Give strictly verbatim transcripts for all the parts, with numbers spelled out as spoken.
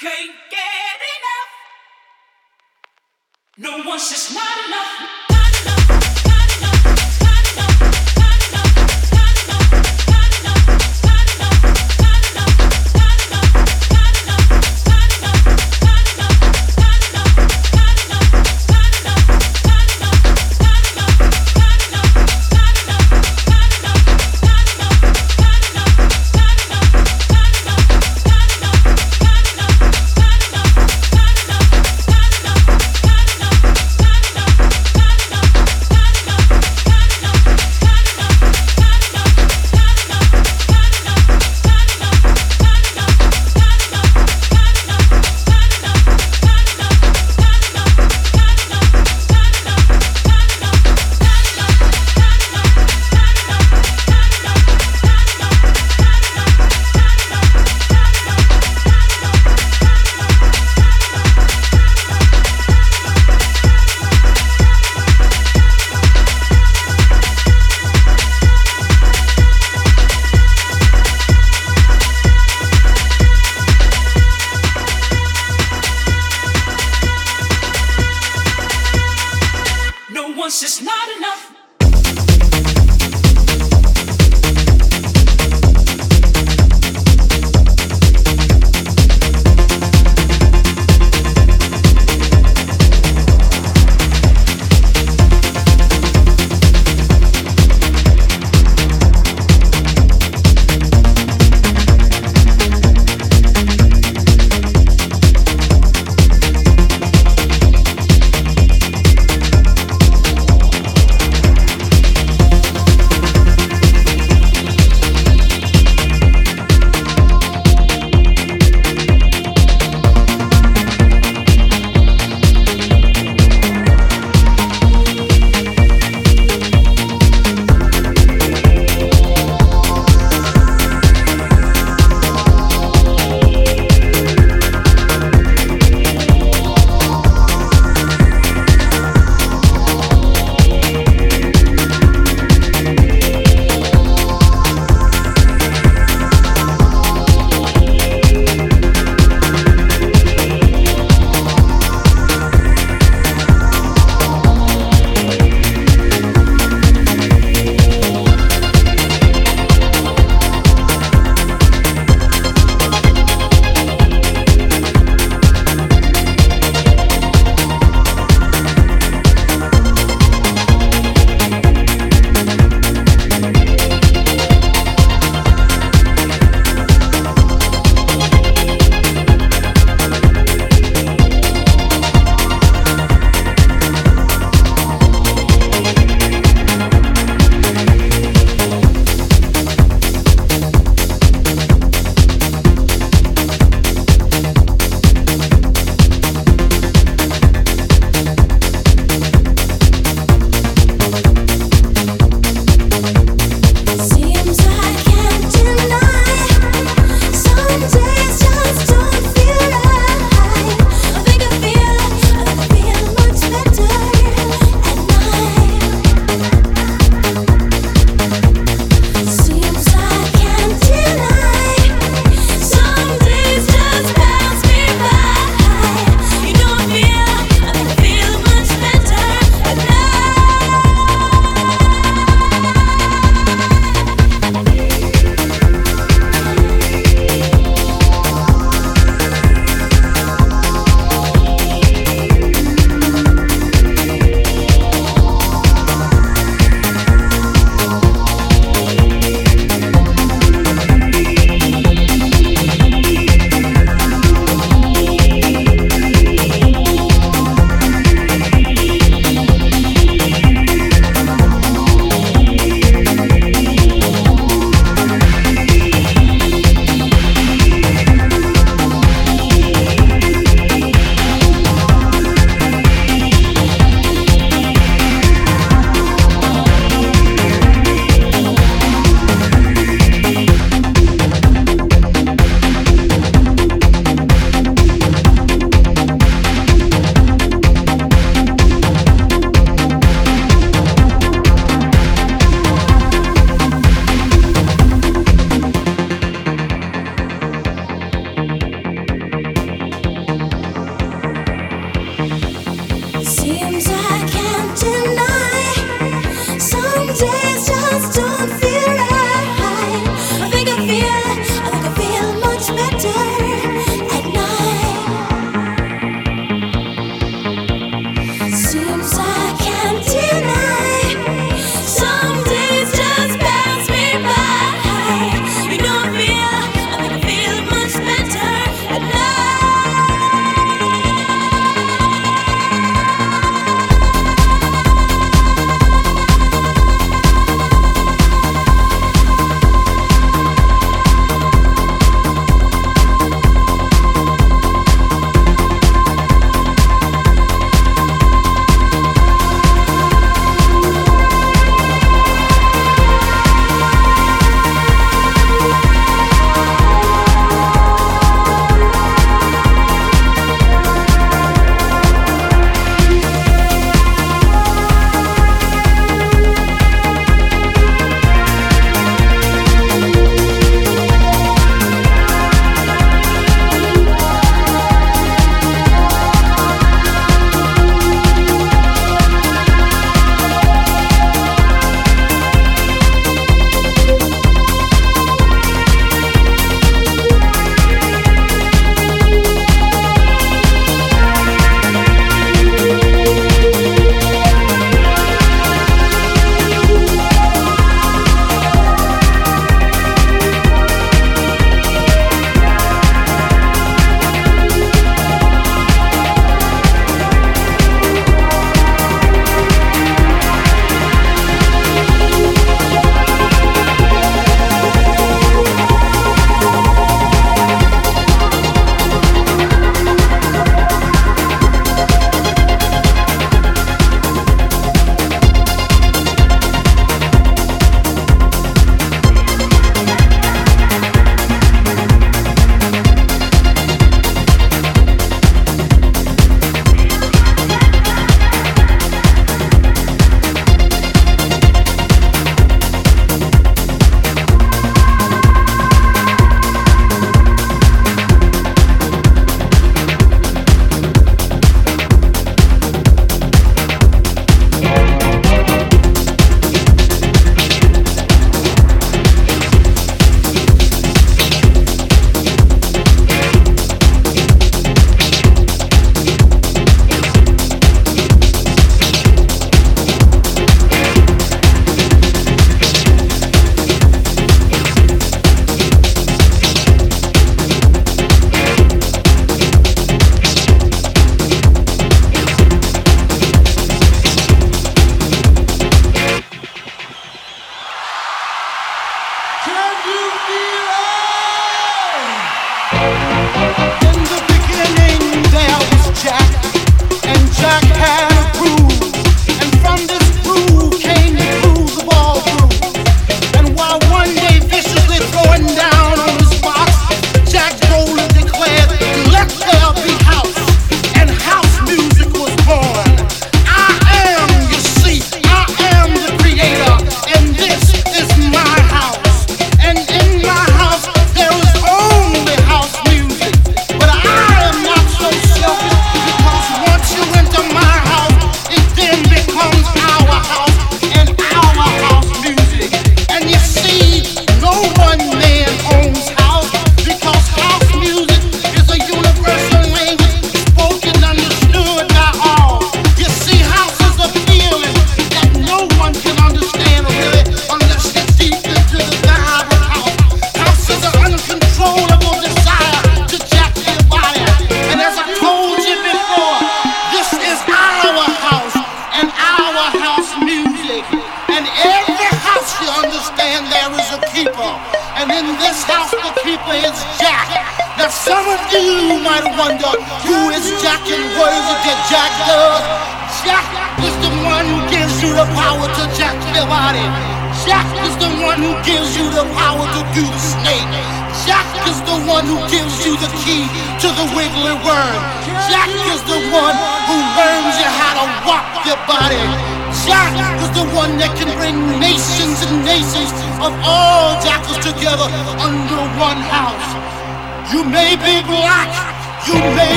can't get enough. No one's just not enough.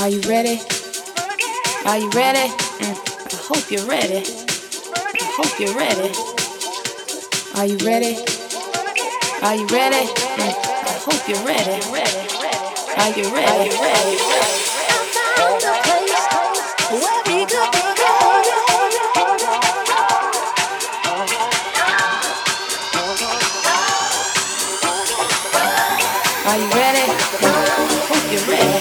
Are you ready? Are you ready? Mm. I hope you're ready. I hope you're ready. Are you ready? Are you ready? Mm. I hope you're ready. Are you ready? I found a place where we could be. Are you ready? I hope you're ready.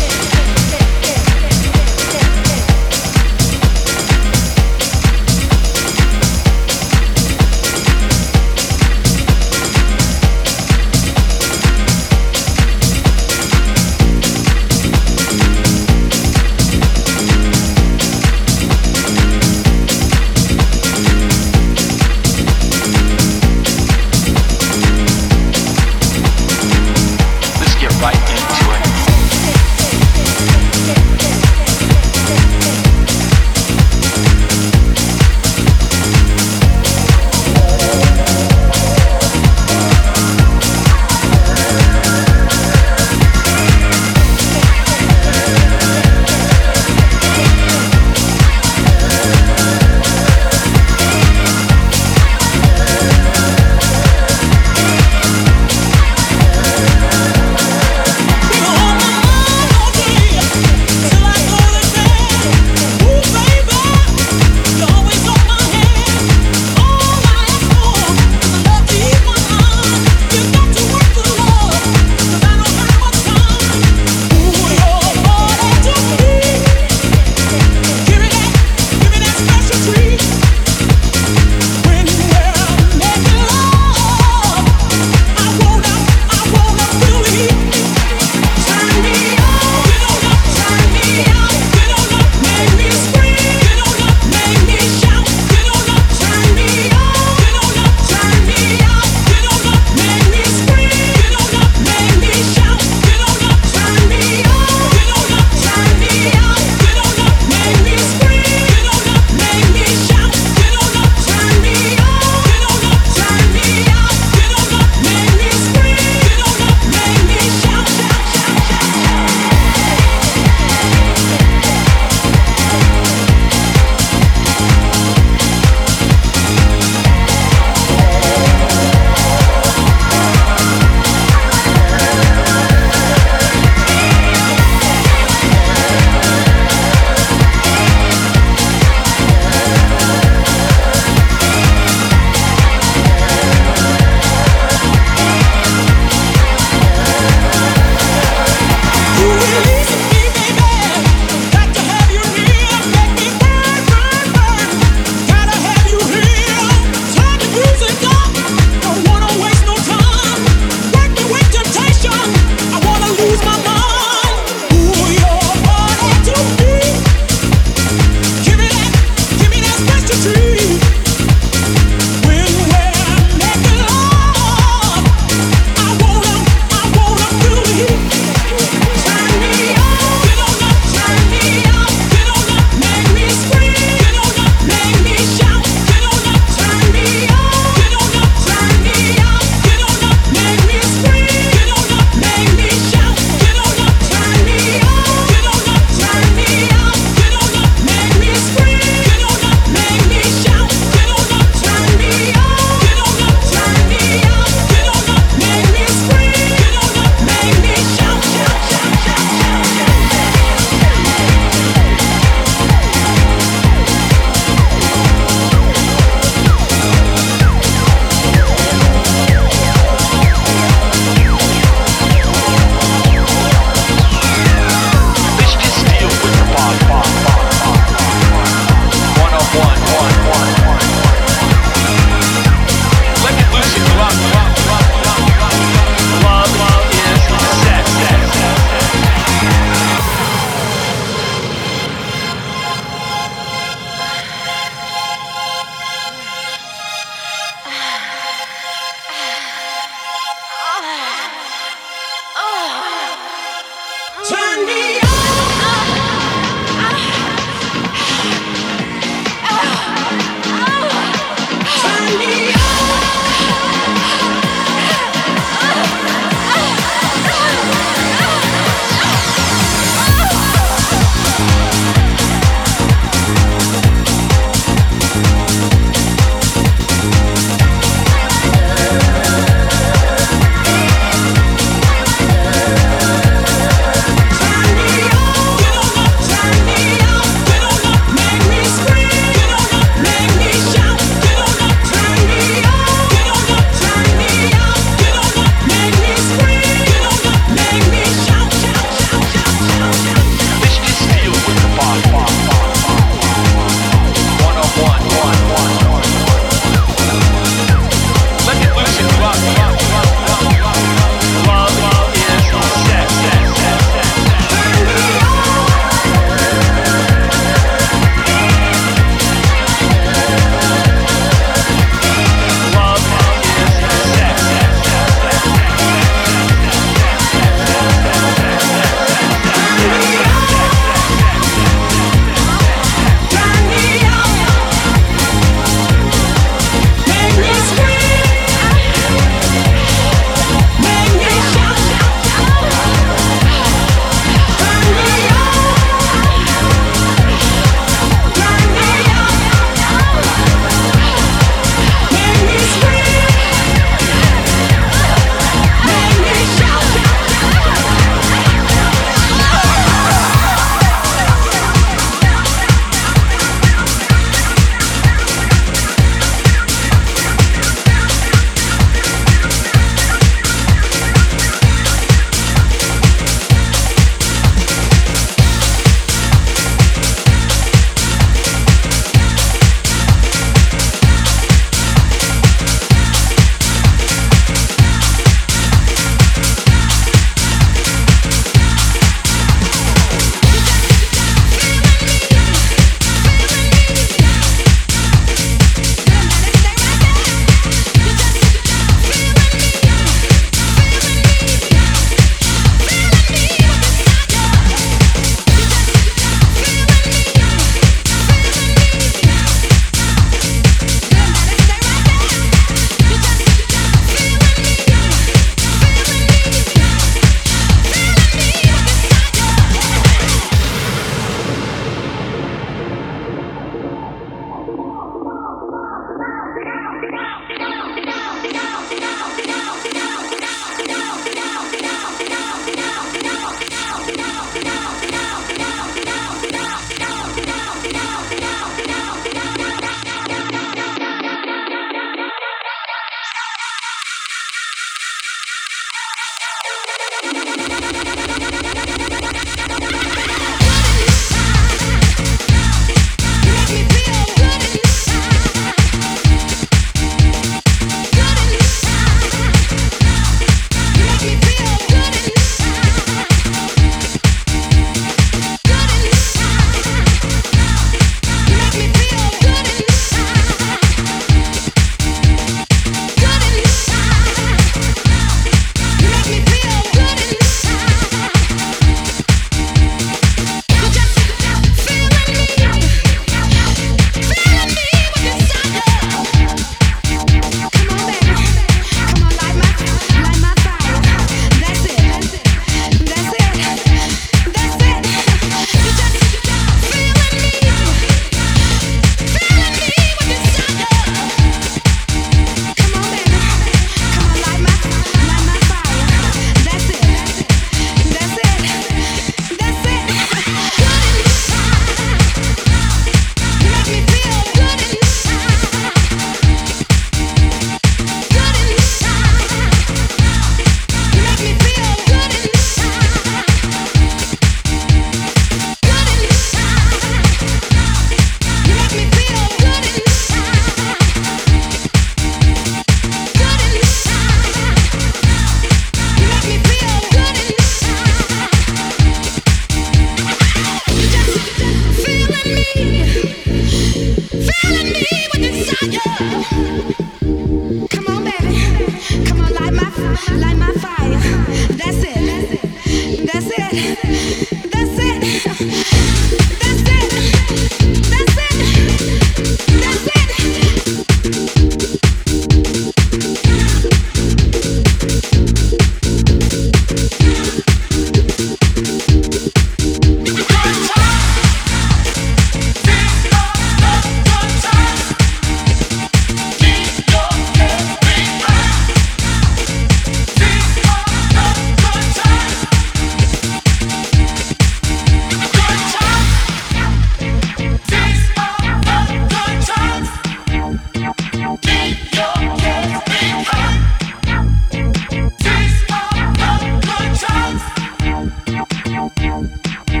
Good inside. You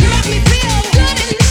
make me feel good inside.